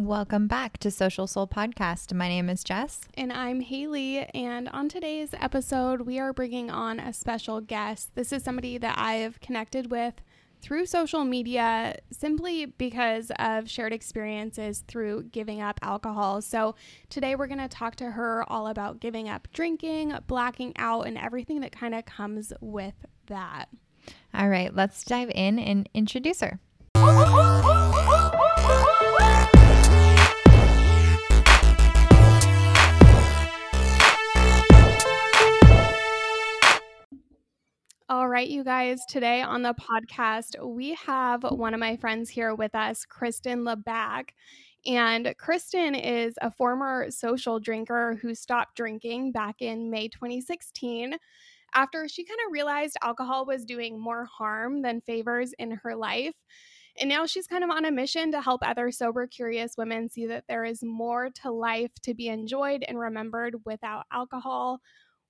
Welcome back to Social Soul Podcast. My name is Jess. And I'm Haley. And on today's episode, we are bringing on a special guest. This is somebody that I've connected with through social media simply because of shared experiences through giving up alcohol. So today we're going to talk to her all about giving up drinking, blacking out, and everything that kind of comes with that. All right, let's dive in and introduce her. All right, you guys, today on the podcast, we have one of my friends here with us, Kristen Labeck. And Kristen is a former social drinker who stopped drinking back in May 2016 after she kind of realized alcohol was doing more harm than favors in her life. And now she's kind of on a mission to help other sober, curious women see that there is more to life to be enjoyed and remembered without alcohol.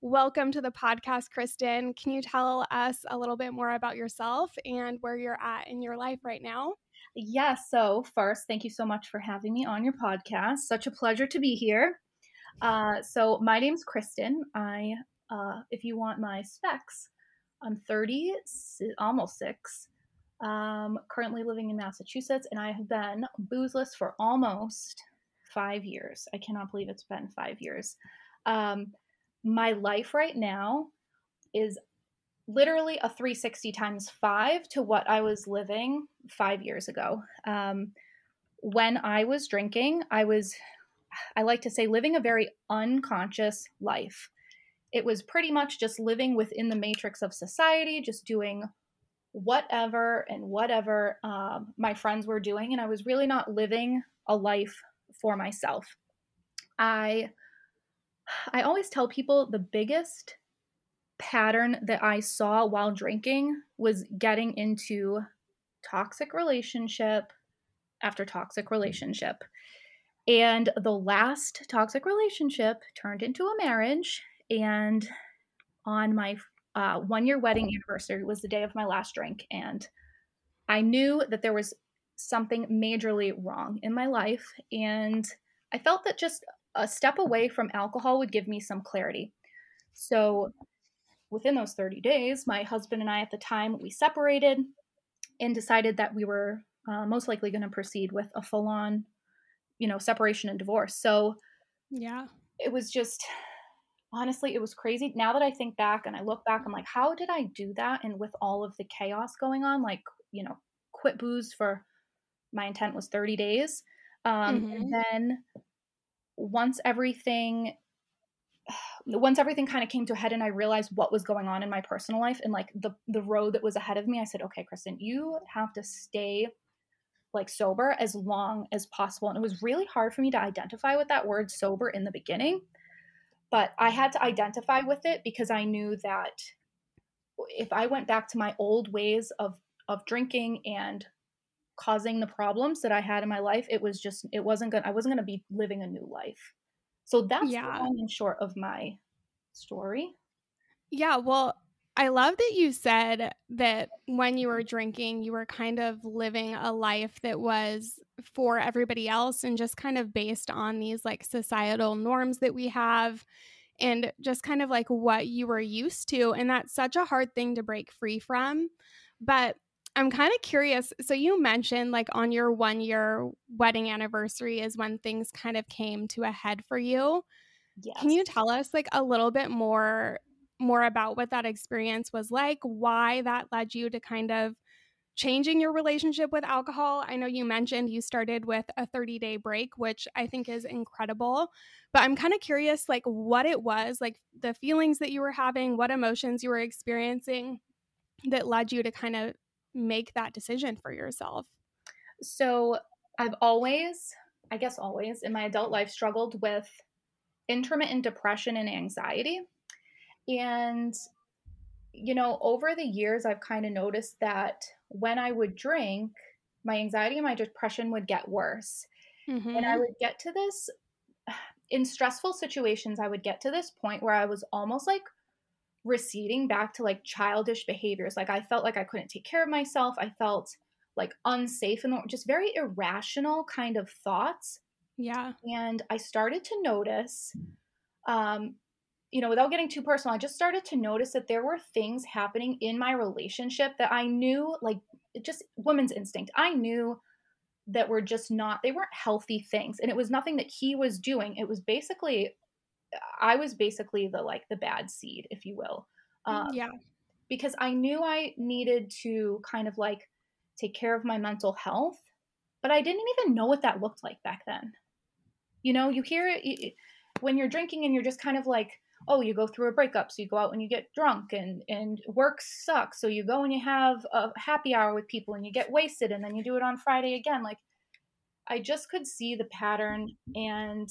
Welcome to the podcast, Kristen. Can you tell us a little bit more about yourself and where you're at in your life right now? Yeah, so first, thank you so much for having me on your podcast. Such a pleasure to be here. So my name's Kristen. I if you want my specs, I'm 30, almost 6, currently living in Massachusetts, and I have been boozless for almost 5 years. I cannot believe it's been 5 years. My life right now is literally a 360 times 5 to what I was living 5 years ago. When I was drinking, I like to say, living a very unconscious life. It was pretty much just living within the matrix of society, just doing whatever my friends were doing. And I was really not living a life for myself. I always tell people the biggest pattern that I saw while drinking was getting into toxic relationship after toxic relationship. And the last toxic relationship turned into a marriage. And on my 1-year wedding anniversary was the day of my last drink. And I knew that there was something majorly wrong in my life. And I felt that just a step away from alcohol would give me some clarity. So within those 30 days, my husband and I at the time, we separated and decided that we were most likely going to proceed with a full-on, separation and divorce. So yeah, it was just, honestly, it was crazy. Now that I think back and I look back, I'm like, how did I do that? And with all of the chaos going on, quit booze for, my intent was 30 days. And then once everything kind of came to a head and I realized what was going on in my personal life and the road that was ahead of me, I said, okay, Kristen, you have to stay sober as long as possible. And it was really hard for me to identify with that word sober in the beginning, but I had to identify with it because I knew that if I went back to my old ways of drinking and causing the problems that I had in my life, I wasn't going to be living a new life. So that's the long and short of my story. Yeah. Well, I love that you said that when you were drinking, you were kind of living a life that was for everybody else and just kind of based on these societal norms that we have and just kind of what you were used to. And that's such a hard thing to break free from. But I'm kind of curious. So you mentioned on your 1-year wedding anniversary is when things kind of came to a head for you. Yes. Can you tell us a little bit more about what that experience was like, why that led you to kind of changing your relationship with alcohol? I know you mentioned you started with a 30-day break, which I think is incredible, but I'm kind of curious what it was, the feelings that you were having, what emotions you were experiencing that led you to kind of make that decision for yourself. So I've always in my adult life struggled with intermittent depression and anxiety. And, over the years, I've kind of noticed that when I would drink, my anxiety and my depression would get worse. Mm-hmm. And I would get to this, in stressful situations, I would get to this point where I was almost receding back to childish behaviors. I felt like I couldn't take care of myself. I felt like unsafe and just very irrational kind of thoughts. Yeah. And I started to notice, you know, without getting too personal, I just started to notice that there were things happening in my relationship that I knew, like just woman's instinct. I knew that were just not, they weren't healthy things. And it was nothing that he was doing. It was basically, I was basically the bad seed, if you will. Yeah. Because I knew I needed to kind of like take care of my mental health, but I didn't even know what that looked like back then. You know, you hear it when you're drinking and you're just kind of like, oh, you go through a breakup. So you go out and you get drunk, and work sucks. So you go and you have a happy hour with people and you get wasted, and then you do it on Friday again. Like, I just could see the pattern, and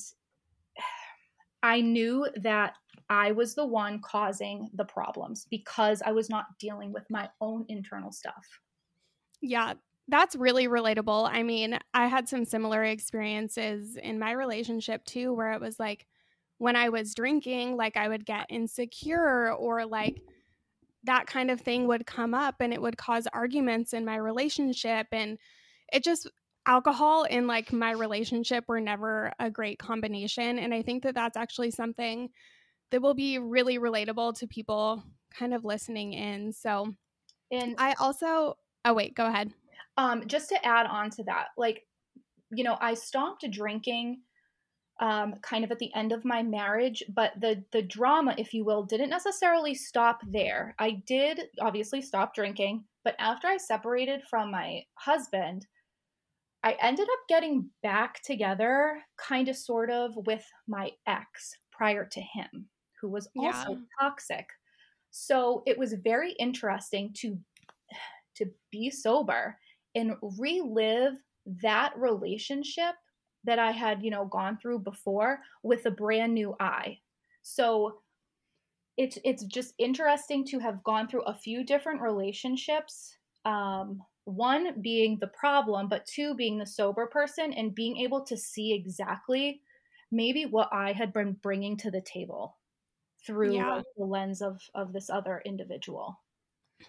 I knew that I was the one causing the problems because I was not dealing with my own internal stuff. Yeah, that's really relatable. I mean, I had some similar experiences in my relationship too, where it was like, when I was drinking, like I would get insecure, or like that kind of thing would come up, and it would cause arguments in my relationship. And it just, alcohol and like my relationship were never a great combination. And I think that that's actually something that will be really relatable to people kind of listening in. So, and I also, oh wait, go ahead. Just to add on to that, like, you know, I stopped drinking kind of at the end of my marriage, but the drama, if you will, didn't necessarily stop there. I did obviously stop drinking, but after I separated from my husband, I ended up getting back together kind of sort of with my ex prior to him, who was also toxic. So it was very interesting to be sober and relive that relationship that I had, you know, gone through before with a brand new eye. So it's just interesting to have gone through a few different relationships. One being the problem, but two being the sober person, and being able to see exactly maybe what I had been bringing to the table through like, the lens of this other individual.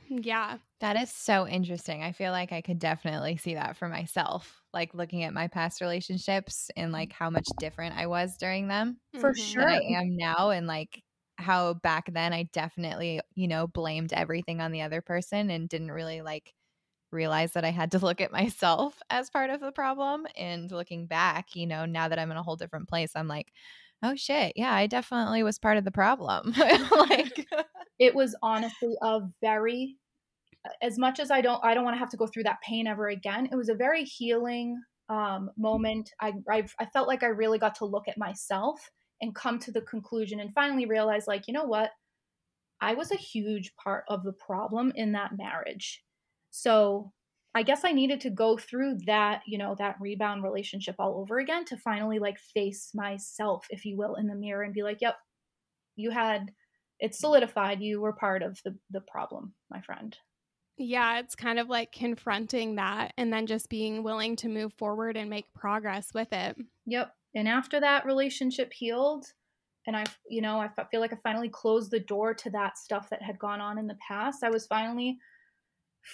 Yeah. That is so interesting. I feel like I could definitely see that for myself, like looking at my past relationships and like how much different I was during them. For sure. I am now, and like how back then I definitely, you know, blamed everything on the other person and didn't really like realize that I had to look at myself as part of the problem. And looking back, you know, now that I'm in a whole different place, I'm like, oh shit, yeah, I definitely was part of the problem. Like, it was honestly a very, as much as I don't want to have to go through that pain ever again, it was a very healing moment. I felt like I really got to look at myself and come to the conclusion and finally realize, like, you know what? I was a huge part of the problem in that marriage. So I guess I needed to go through that, you know, that rebound relationship all over again to finally like face myself, if you will, in the mirror and be like, yep, you had, it solidified, you were part of the problem, my friend. Yeah, it's kind of like confronting that and then just being willing to move forward and make progress with it. Yep. And after that relationship healed, and I, you know, I feel like I finally closed the door to that stuff that had gone on in the past. I was finally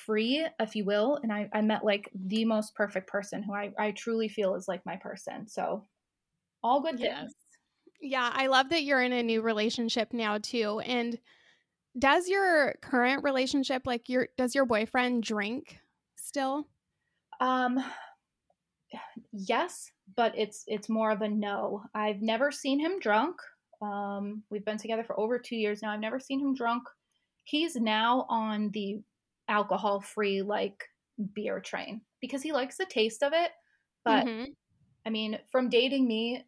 free, if you will. And I met like the most perfect person who I truly feel is like my person. So all good things. Yeah. I love that you're in a new relationship now too. And does your current relationship, like does your boyfriend drink still? Yes, but it's more of a no. I've never seen him drunk. We've been together for over 2 years now. I've never seen him drunk. He's now on the alcohol-free like beer train because he likes the taste of it. But I mean, from dating me,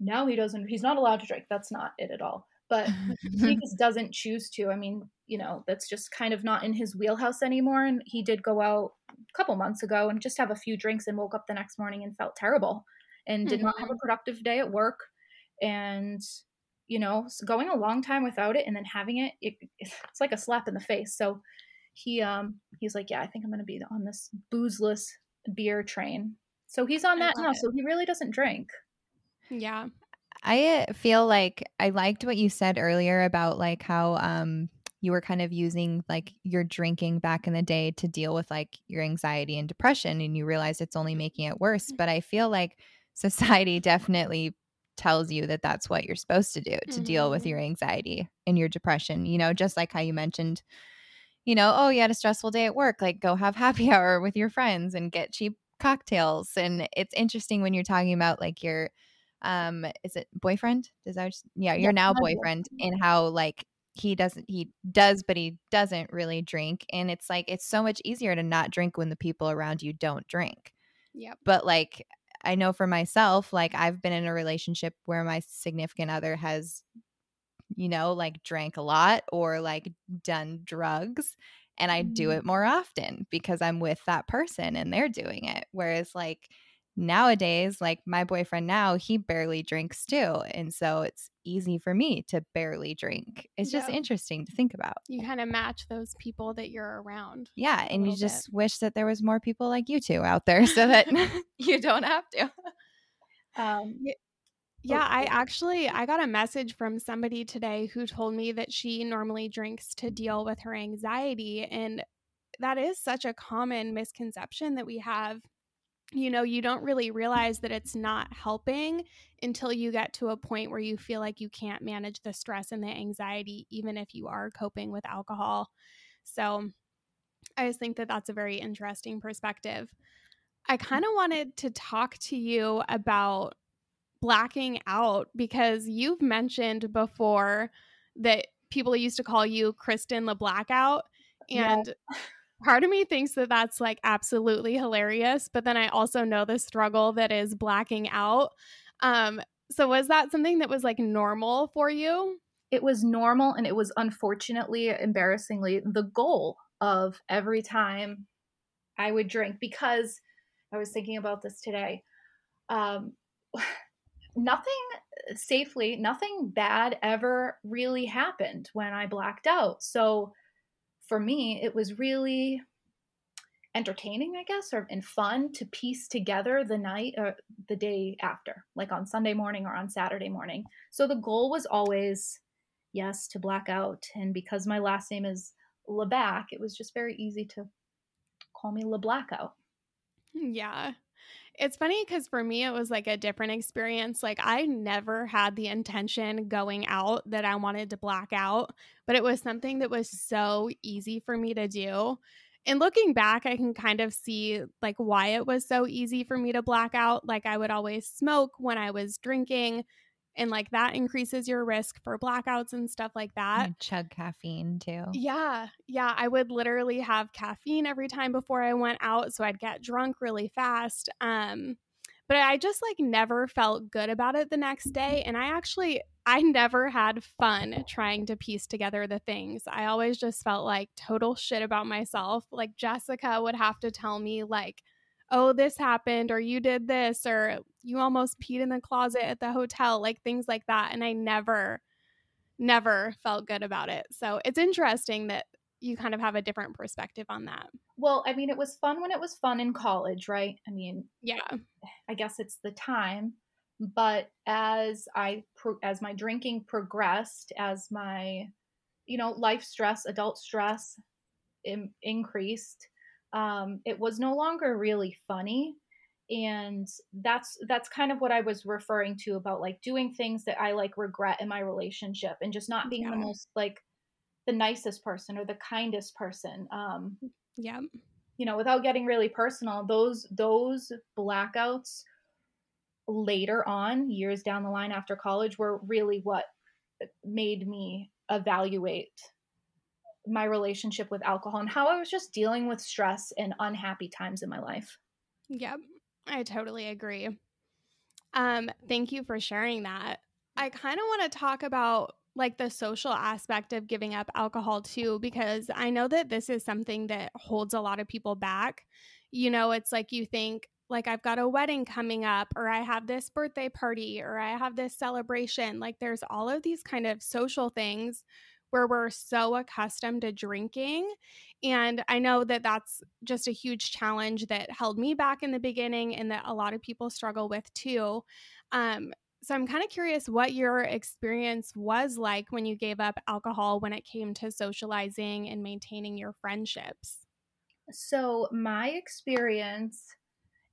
now he's not allowed to drink. That's not it at all. But he just doesn't choose to. I mean, you know, that's just kind of not in his wheelhouse anymore. And he did go out a couple months ago and just have a few drinks and woke up the next morning and felt terrible and did not have a productive day at work. And you know, going a long time without it and then having it, it's like a slap in the face. So he's like, yeah, I think I'm going to be on this boozeless beer train. So he's on that now. So he really doesn't drink. Yeah. I feel like I liked what you said earlier about like how you were kind of using like your drinking back in the day to deal with like your anxiety and depression, and you realize it's only making it worse. But I feel like society definitely tells you that that's what you're supposed to do to deal with your anxiety and your depression, you know, just like how you mentioned, you know, oh, you had a stressful day at work, like go have happy hour with your friends and get cheap cocktails. And it's interesting when you're talking about like your is it boyfriend? Your now boyfriend, and how like he doesn't really drink. And it's like it's so much easier to not drink when the people around you don't drink. Yeah. But like I know for myself, like I've been in a relationship where my significant other has, you know, like drank a lot or like done drugs, and I do it more often because I'm with that person and they're doing it. Whereas like nowadays, like my boyfriend now, he barely drinks too. And so it's easy for me to barely drink. It's just interesting to think about. You kind of match those people that you're around. Yeah. And you just wish that there was more people like you two out there so that you don't have to. Yeah, okay. I got a message from somebody today who told me that she normally drinks to deal with her anxiety. And that is such a common misconception that we have. You know, you don't really realize that it's not helping until you get to a point where you feel like you can't manage the stress and the anxiety, even if you are coping with alcohol. So I just think that that's a very interesting perspective. I kind of wanted to talk to you about blacking out, because you've mentioned before that people used to call you Kristen the Blackout. And part of me thinks that that's like absolutely hilarious, but then I also know the struggle that is blacking out. So was that something that was like normal for you? It was normal, and it was unfortunately, embarrassingly, the goal of every time I would drink, because I was thinking about this today. Nothing bad ever really happened when I blacked out. So for me, it was really entertaining, I guess, and fun to piece together the night or the day after, like on Sunday morning or on Saturday morning. So the goal was always, yes, to black out. And because my last name is Labeck, it was just very easy to call me La Blackout. Yeah. It's funny because for me, it was like a different experience. Like I never had the intention going out that I wanted to black out, but it was something that was so easy for me to do. And looking back, I can kind of see like why it was so easy for me to black out. Like I would always smoke when I was drinking, and like that increases your risk for blackouts and stuff like that. And chug caffeine too. Yeah. Yeah. I would literally have caffeine every time before I went out. So I'd get drunk really fast. But I just like never felt good about it the next day. And I never had fun trying to piece together the things. I always just felt like total shit about myself. Like Jessica would have to tell me like, oh, this happened, or you did this, or you almost peed in the closet at the hotel, like things like that. And I never felt good about it. So it's interesting that you kind of have a different perspective on that. Well, I mean, it was fun when it was fun in college, right? I mean, yeah, I guess it's the time. But as my drinking progressed, as my, you know, life stress, adult stress increased, it was no longer really funny. And that's kind of what I was referring to about like doing things that I like regret in my relationship, and just not being the most like the nicest person or the kindest person. You know, without getting really personal, those blackouts later on, years down the line after college, were really what made me evaluate my relationship with alcohol and how I was just dealing with stress and unhappy times in my life. Yep. I totally agree. Thank you for sharing that. I kind of want to talk about like the social aspect of giving up alcohol too, because I know that this is something that holds a lot of people back. You know, it's like you think like I've got a wedding coming up, or I have this birthday party, or I have this celebration. Like there's all of these kind of social things where we're so accustomed to drinking. And I know that that's just a huge challenge that held me back in the beginning, and that a lot of people struggle with too. So I'm kind of curious what your experience was like when you gave up alcohol when it came to socializing and maintaining your friendships. So my experience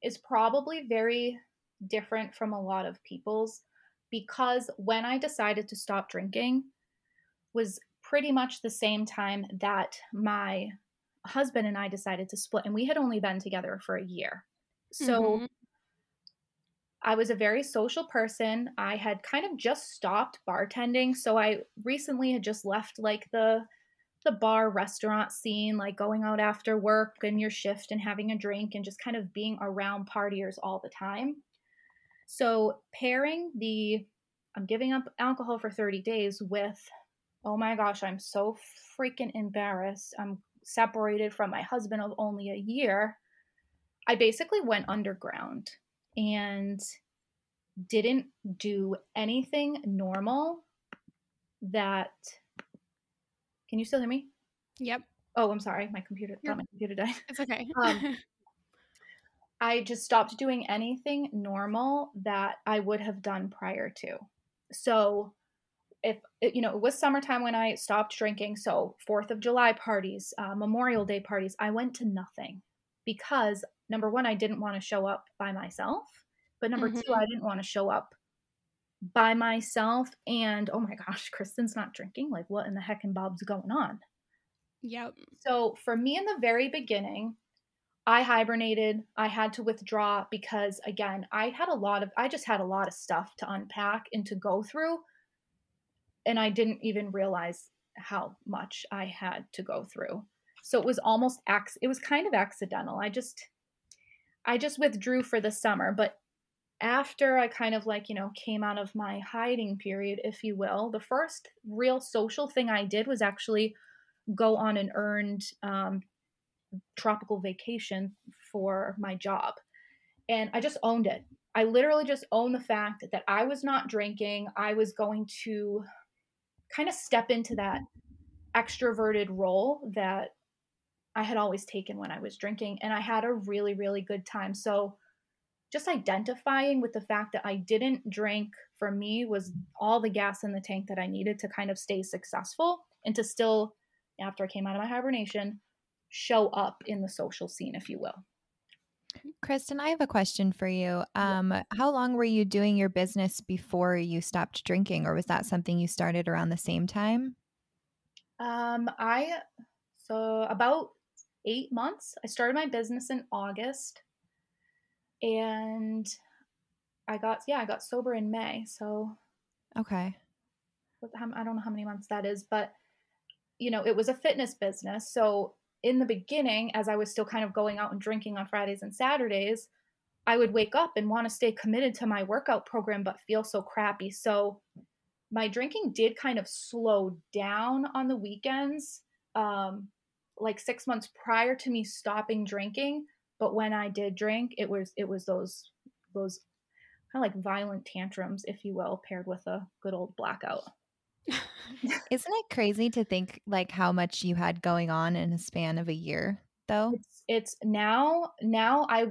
is probably very different from a lot of people's, because when I decided to stop drinking was pretty much the same time that my husband and I decided to split, and we had only been together for a year. So mm-hmm. I was a very social person. I had kind of just stopped bartending. So I recently had just left like the bar restaurant scene, like going out after work and your shift and having a drink and just kind of being around partiers all the time. So pairing the, I'm giving up alcohol for 30 days with, oh my gosh, I'm so freaking embarrassed. I'm separated from my husband of only a year. I basically went underground and didn't do anything normal that, can you still hear me? Yep. Oh, I'm sorry. My computer died. It's okay. I just stopped doing anything normal that I would have done prior to. So if, you know, it was summertime when I stopped drinking. So 4th of July parties, Memorial Day parties, I went to nothing because number one, I didn't want to show up by myself, but number mm-hmm. two, I didn't want to show up by myself. And oh my gosh, Kristen's not drinking. Like what in the heck and Bob's going on? Yep. So for me in the very beginning, I hibernated. I had to withdraw because again, I just had a lot of stuff to unpack and to go through. And I didn't even realize how much I had to go through. So it was kind of accidental. I just withdrew for the summer, but after I kind of like, you know, came out of my hiding period, if you will, the first real social thing I did was actually go on an earned tropical vacation for my job. And I just owned it. I literally just owned the fact that I was not drinking. I was going to kind of step into that extroverted role that I had always taken when I was drinking, and I had a really, really good time. So just identifying with the fact that I didn't drink for me was all the gas in the tank that I needed to kind of stay successful and to still, after I came out of my hibernation, show up in the social scene, if you will. Kristen, I have a question for you. How long were you doing your business before you stopped drinking, or was that something you started around the same time? So about 8 months. I started my business in August, and I got sober in May. So okay, I don't know how many months that is, but you know, it was a fitness business. So in the beginning, as I was still kind of going out and drinking on Fridays and Saturdays, I would wake up and want to stay committed to my workout program, but feel so crappy. So my drinking did kind of slow down on the weekends, like 6 months prior to me stopping drinking. But when I did drink, it was those kind of like violent tantrums, if you will, paired with a good old blackout. Isn't it crazy to think like how much you had going on in a span of a year though? It's now I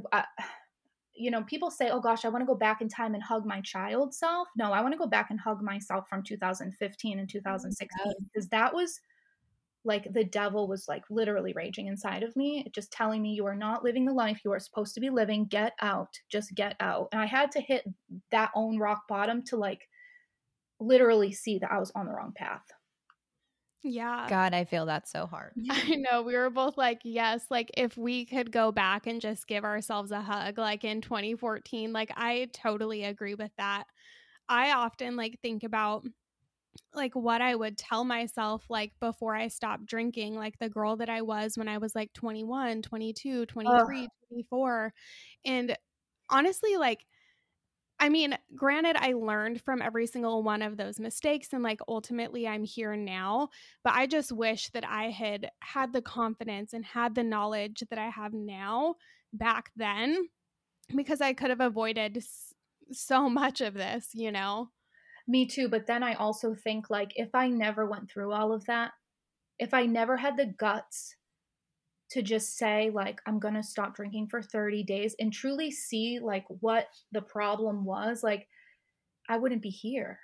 you know, people say, oh gosh, I want to go back in time and hug my child self. No, I want to go back and hug myself from 2015 and 2016, because that was like the devil was like literally raging inside of me, just telling me you are not living the life you are supposed to be living. Get out, just get out. And I had to hit that own rock bottom to like literally see that I was on the wrong path. Yeah. God, I feel that so hard. I know. We were both like, yes, like if we could go back and just give ourselves a hug, like in 2014, like I totally agree with that. I often like think about like what I would tell myself, like before I stopped drinking, like the girl that I was when I was like 21, 22, 23, 24. And honestly, like, I mean, granted, I learned from every single one of those mistakes and like ultimately I'm here now, but I just wish that I had had the confidence and had the knowledge that I have now back then, because I could have avoided so much of this, you know? Me too. But then I also think like if I never went through all of that, if I never had the guts to just say like, I'm going to stop drinking for 30 days and truly see like what the problem was. Like I wouldn't be here.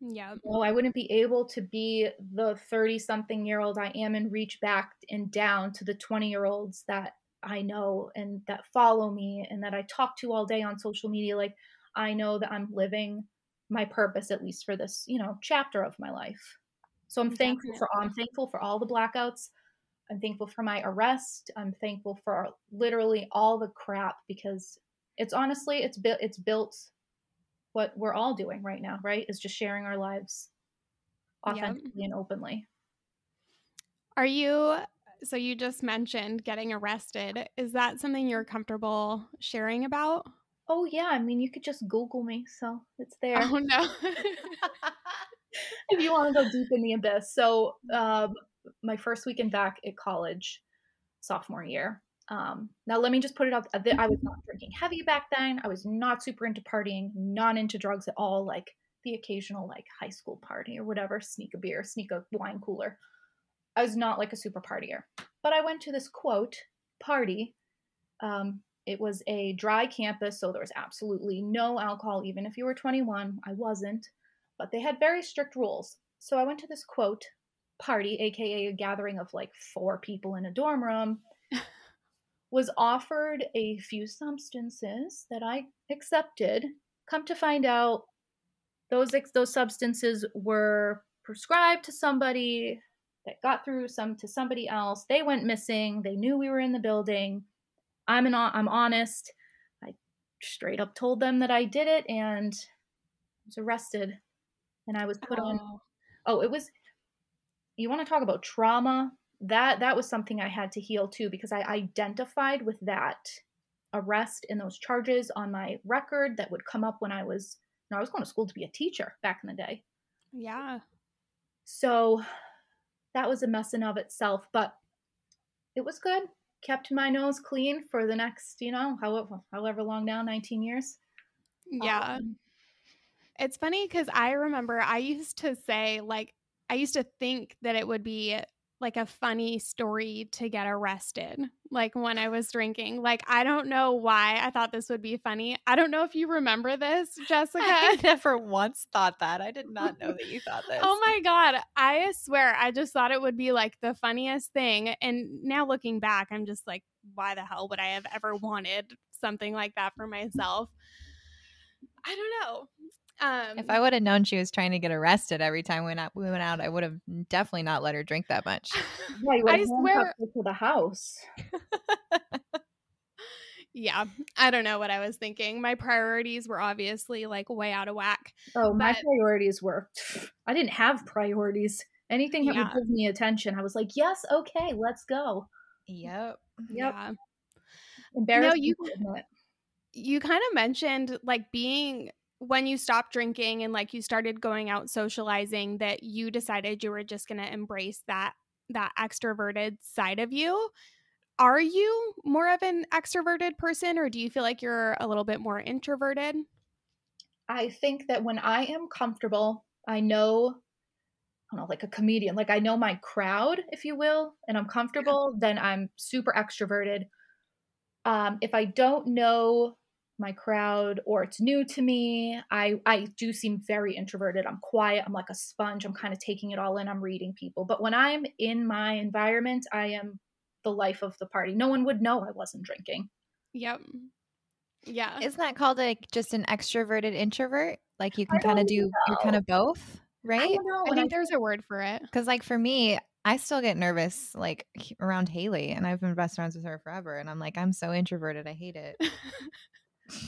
Yeah. Well, I wouldn't be able to be the 30-something-year-old I am and reach back and down to the 20-year-olds that I know and that follow me and that I talk to all day on social media. Like, I know that I'm living my purpose, at least for this, you know, chapter of my life. So I'm thankful for all, I'm thankful for all the blackouts. I'm thankful for my arrest. I'm thankful for literally all the crap, because it's honestly, it's built what we're all doing right now, right? Is just sharing our lives authentically and openly. Are you, so you just mentioned getting arrested. Is that something you're comfortable sharing about? Oh yeah. I mean, you could just Google me. So it's there. Oh no. If you want to go deep in the abyss. So, my first weekend back at college, sophomore year. Now let me just put it out. I was not drinking heavy back then. I was not super into partying, not into drugs at all. Like the occasional like high school party or whatever, sneak a beer, sneak a wine cooler. I was not like a super partier, but I went to this quote party. It was a dry campus. So there was absolutely no alcohol. Even if you were 21, I wasn't, but they had very strict rules. So I went to this quote party, AKA a gathering of like 4 people in a dorm room, was offered a few substances that I accepted. Come to find out, those substances were prescribed to somebody that got through some to somebody else. They went missing. They knew we were in the building. I'm honest. I straight up told them that I did it and was arrested, and I was put on. Oh, it was. You want to talk about trauma? That was something I had to heal too, because I identified with that arrest and those charges on my record that would come up when I was going to school to be a teacher back in the day. Yeah. So that was a mess in of itself, but it was good. Kept my nose clean for the next, you know, however long now, 19 years. Yeah. It's funny because I remember I used to say like, I used to think that it would be like a funny story to get arrested, like when I was drinking. Like, I don't know why I thought this would be funny. I don't know if you remember this, Jessica. I never once thought that. I did not know that you thought this. Oh my God. I swear. I just thought it would be like the funniest thing. And now looking back, I'm just like, why the hell would I have ever wanted something like that for myself? I don't know. If I would have known she was trying to get arrested every time we went out, I would have definitely not let her drink that much. Yeah, you would have handcuffed her to the house. Yeah, I don't know what I was thinking. My priorities were obviously like way out of whack. Oh, my priorities were – I didn't have priorities. Anything that would give me attention, I was like, yes, okay, let's go. Yep. Yeah. Embarrassing. No, you kind of mentioned like being – when you stopped drinking and like you started going out socializing, that you decided you were just going to embrace that extroverted side of you. Are you more of an extroverted person, or do you feel like you're a little bit more introverted? I think that when I am comfortable, I don't know, like a comedian, like I know my crowd, if you will, and I'm comfortable, then I'm super extroverted. If I don't know my crowd or it's new to me, I do seem very introverted. I'm quiet. I'm like a sponge. I'm kind of taking it all in. I'm reading people. But when I'm in my environment, I am the life of the party. No one would know I wasn't drinking. Yep. Yeah. Isn't that called just an extroverted introvert? Like you can kind of you're kind of both, right? I don't know. I think there's a word for it. Because like for me, I still get nervous like around Haley, and I've been best friends with her forever. And I'm like, I'm so introverted. I hate it.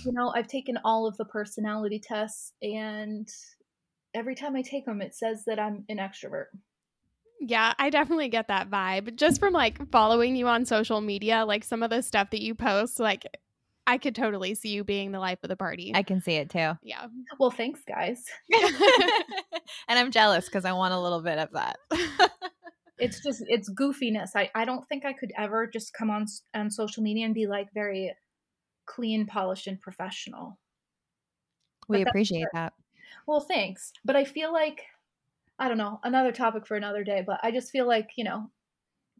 You know, I've taken all of the personality tests, and every time I take them, it says that I'm an extrovert. Yeah, I definitely get that vibe just from like following you on social media, like some of the stuff that you post, like I could totally see you being the life of the party. I can see it too. Yeah. Well, thanks guys. And I'm jealous because I want a little bit of that. It's goofiness. I don't think I could ever just come on social media and be like very clean, polished, and professional. We appreciate that. Well, thanks. But I feel like, I don't know, another topic for another day, but I just feel like, you know,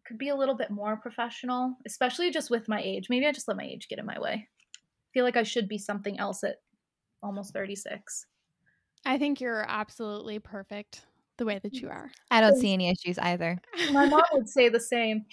could be a little bit more professional, especially just with my age. Maybe I just let my age get in my way. I feel like I should be something else at almost 36. I think you're absolutely perfect the way that you are. I don't see any issues either. My mom would say the same.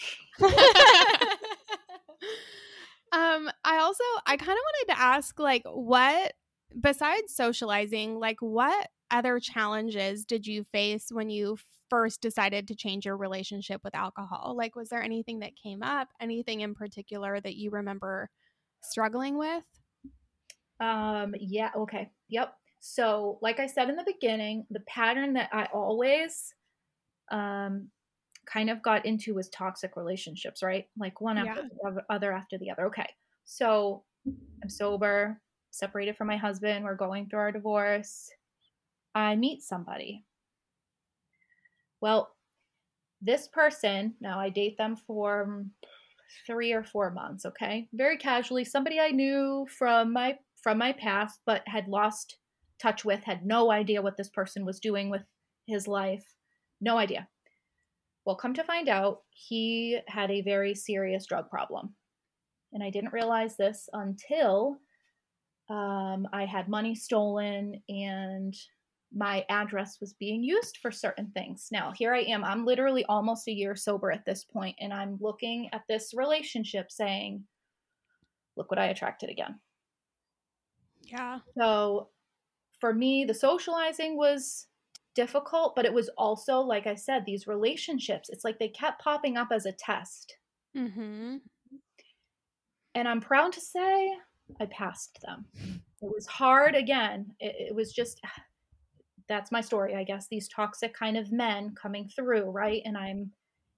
I kind of wanted to ask, like, what, besides socializing, like, what other challenges did you face when you first decided to change your relationship with alcohol? Like, was there anything that came up, anything in particular that you remember struggling with? Yeah. Okay. Yep. So like I said in the beginning, the pattern that I always kind of got into was toxic relationships, right? Like one after the other after the other. Okay. So I'm sober, separated from my husband. We're going through our divorce. I meet somebody. Well, this person, now I date them for 3 or 4 months. Okay. Very casually, somebody I knew from my past, but had lost touch with, had no idea what this person was doing with his life. No idea. Well, come to find out, he had a very serious drug problem. And I didn't realize this until I had money stolen and my address was being used for certain things. Now, here I am. I'm literally almost a year sober at this point, and I'm looking at this relationship saying, look what I attracted again. Yeah. So for me, the socializing was difficult, but it was also, like I said, these relationships, it's like they kept popping up as a test. Mm-hmm. And I'm proud to say I passed them. It was hard again. It was just, that's my story, I guess. These toxic kind of men coming through, right? And I'm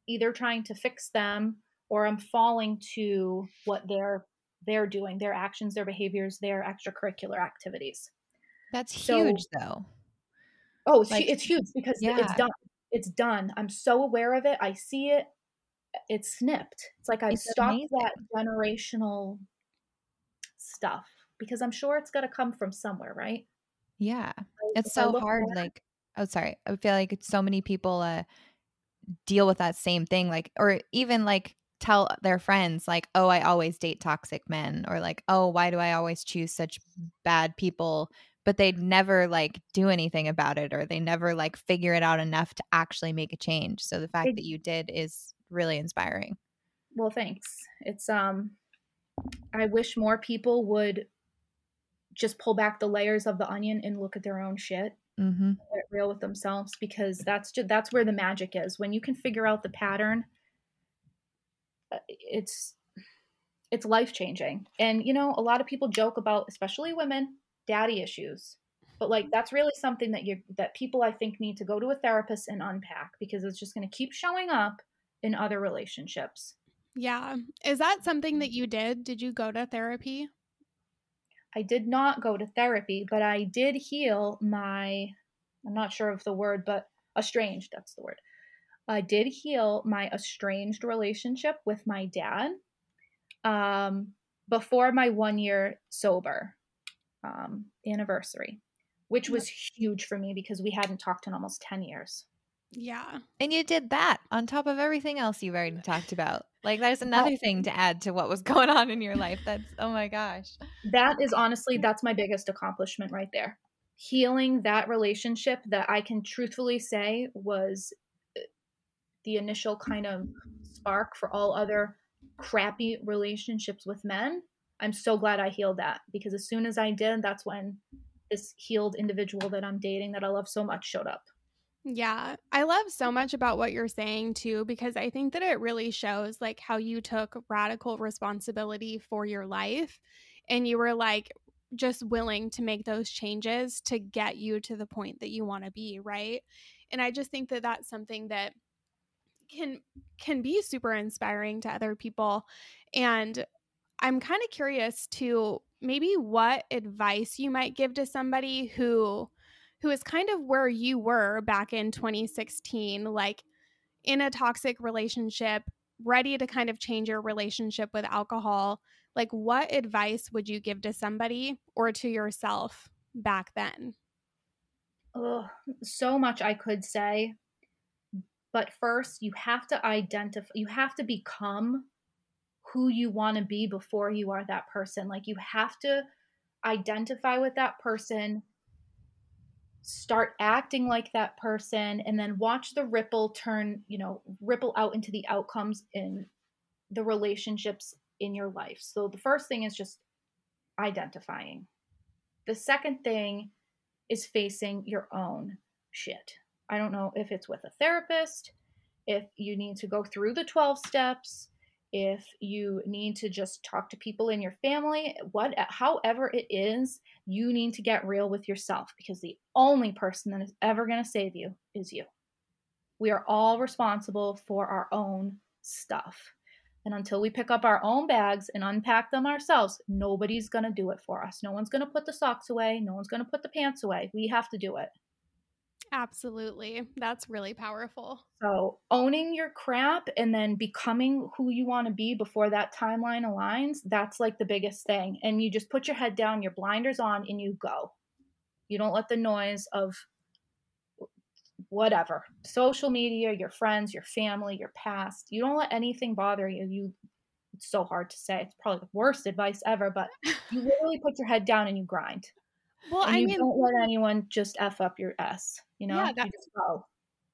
either trying to fix them or I'm falling to what they're doing, their actions, their behaviors, their extracurricular activities. That's huge, though. Oh, like, it's huge because it's done. It's done. I'm so aware of it. I see it. It's snipped. It's like I've stopped that generational stuff because I'm sure it's got to come from somewhere, right? Yeah. Like, it's so hard. I feel like so many people deal with that same thing, like, or even like tell their friends, like, oh, I always date toxic men, or like, oh, why do I always choose such bad people? But they'd never like do anything about it, or they never like figure it out enough to actually make a change. So the fact that you did is really inspiring. Well, thanks. It's, I wish more people would just pull back the layers of the onion and look at their own shit, mm-hmm. and get real with themselves, because that's where the magic is. When you can figure out the pattern, it's life-changing. And, you know, a lot of people joke about, especially women, daddy issues, but like, that's really something that people I think need to go to a therapist and unpack, because it's just going to keep showing up in other relationships. Yeah. Is that something that you did? Did you go to therapy? I did not go to therapy, but I did heal my, I'm not sure of the word, but estranged, that's the word. I did heal my estranged relationship with my dad, before my 1 year sober anniversary, which was huge for me because we hadn't talked in almost 10 years. Yeah. And you did that on top of everything else you've already talked about. Like, there's another thing to add to what was going on in your life. That's, oh my gosh. That is honestly, that's my biggest accomplishment right there. Healing that relationship that I can truthfully say was the initial kind of spark for all other crappy relationships with men. I'm so glad I healed that, because as soon as I did, that's when this healed individual that I'm dating that I love so much showed up. Yeah. I love so much about what you're saying too, because I think that it really shows like how you took radical responsibility for your life and you were like just willing to make those changes to get you to the point that you want to be, right? And I just think that that's something that can be super inspiring to other people. And I'm kind of curious to maybe what advice you might give to somebody who is kind of where you were back in 2016, like in a toxic relationship, ready to kind of change your relationship with alcohol. Like, what advice would you give to somebody or to yourself back then? Oh, so much I could say. But first, you have to identify, you have to become who you want to be before you are that person. Like, you have to identify with that person start acting like that person, and then watch the ripple turn, ripple out into the outcomes in the relationships in your life. So the first thing is just identifying. The second thing is facing your own shit. I don't know if it's with a therapist, if you need to go through the 12 steps, if you need to just talk to people in your family, however it is, you need to get real with yourself, because the only person that is ever going to save you is you. We are all responsible for our own stuff. And until we pick up our own bags and unpack them ourselves, nobody's going to do it for us. No one's going to put the socks away. No one's going to put the pants away. We have to do it. Absolutely. That's really powerful. So owning your crap and then becoming who you want to be before that timeline aligns, that's like the biggest thing. And you just put your head down, your blinders on, and you go. You don't let the noise of whatever, social media, your friends, your family, your past, you don't let anything bother you. It's so hard to say. It's probably the worst advice ever, but you literally put your head down and you grind. Well, and don't let anyone just F up your ass, Yeah,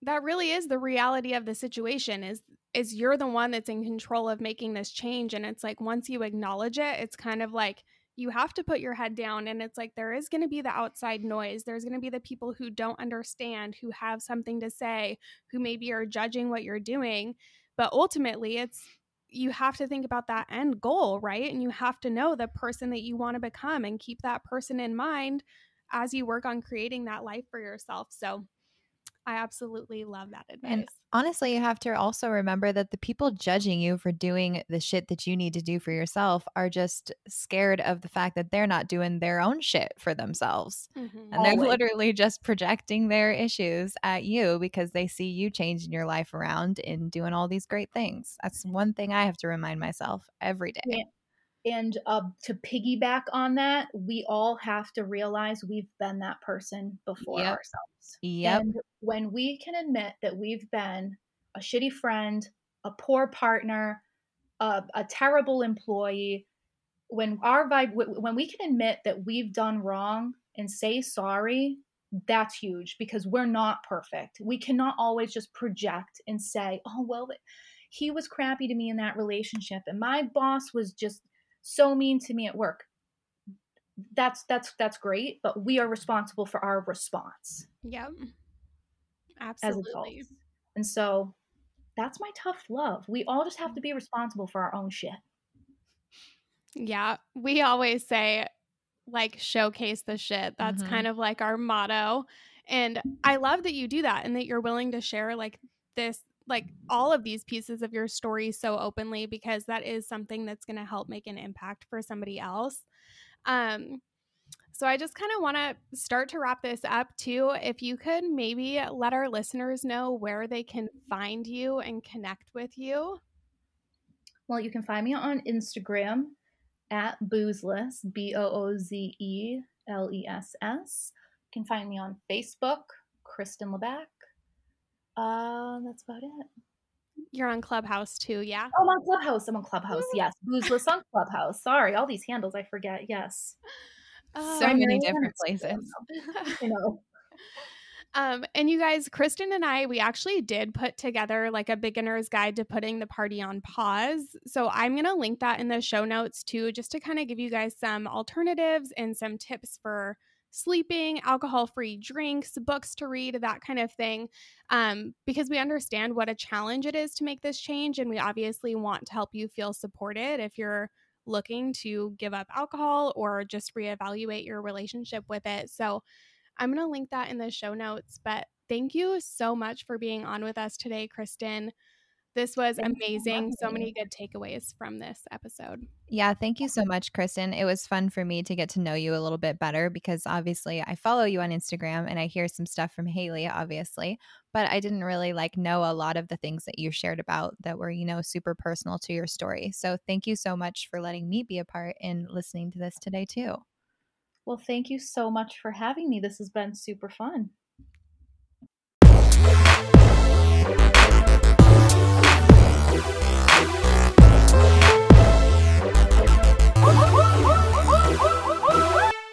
that really is the reality of the situation is you're the one that's in control of making this change. And it's like, once you acknowledge it, it's kind of like, you have to put your head down, and it's like, there is going to be the outside noise. There's going to be the people who don't understand, who have something to say, who maybe are judging what you're doing. But ultimately you have to think about that end goal, right? And you have to know the person that you want to become and keep that person in mind as you work on creating that life for yourself. So I absolutely love that advice. And honestly, you have to also remember that the people judging you for doing the shit that you need to do for yourself are just scared of the fact that they're not doing their own shit for themselves. Mm-hmm. And they're literally just projecting their issues at you because they see you changing your life around and doing all these great things. That's one thing I have to remind myself every day. Yeah. And to piggyback on that, we all have to realize we've been that person before ourselves. Yep. And when we can admit that we've been a shitty friend, a poor partner, a terrible employee, when we can admit that we've done wrong and say sorry, that's huge, because we're not perfect. We cannot always just project and say, oh, well, he was crappy to me in that relationship, and my boss was just so mean to me at work. That's great, but we are responsible for our response. Yep. Absolutely. And so that's my tough love. We all just have to be responsible for our own shit. Yeah. We always say, showcase the shit. That's kind of like our motto. And I love that you do that and that you're willing to share all of these pieces of your story so openly, because that is something that's going to help make an impact for somebody else. So I just kind of want to start to wrap this up too. If you could maybe let our listeners know where they can find you and connect with you. Well, you can find me on Instagram at Boozless, BOOZELESS. You can find me on Facebook, Kristen Labeck. That's about it. You're on Clubhouse too, yeah? Oh, I'm on Clubhouse, yes. Boozless on Clubhouse. Sorry, all these handles I forget, yes. So many different places. And you guys, Kristen and I, we actually did put together a beginner's guide to putting the party on pause. So I'm going to link that in the show notes too, just to kind of give you guys some alternatives and some tips for sleeping, alcohol-free drinks, books to read, that kind of thing, because we understand what a challenge it is to make this change, and we obviously want to help you feel supported if you're looking to give up alcohol or just reevaluate your relationship with it. So I'm going to link that in the show notes, but thank you so much for being on with us today, Kristen. This was amazing. So many good takeaways from this episode. Yeah. Thank you so much, Kristen. It was fun for me to get to know you a little bit better, because obviously I follow you on Instagram and I hear some stuff from Haley, obviously, but I didn't really know a lot of the things that you shared about that were, super personal to your story. So thank you so much for letting me be a part in listening to this today too. Well, thank you so much for having me. This has been super fun.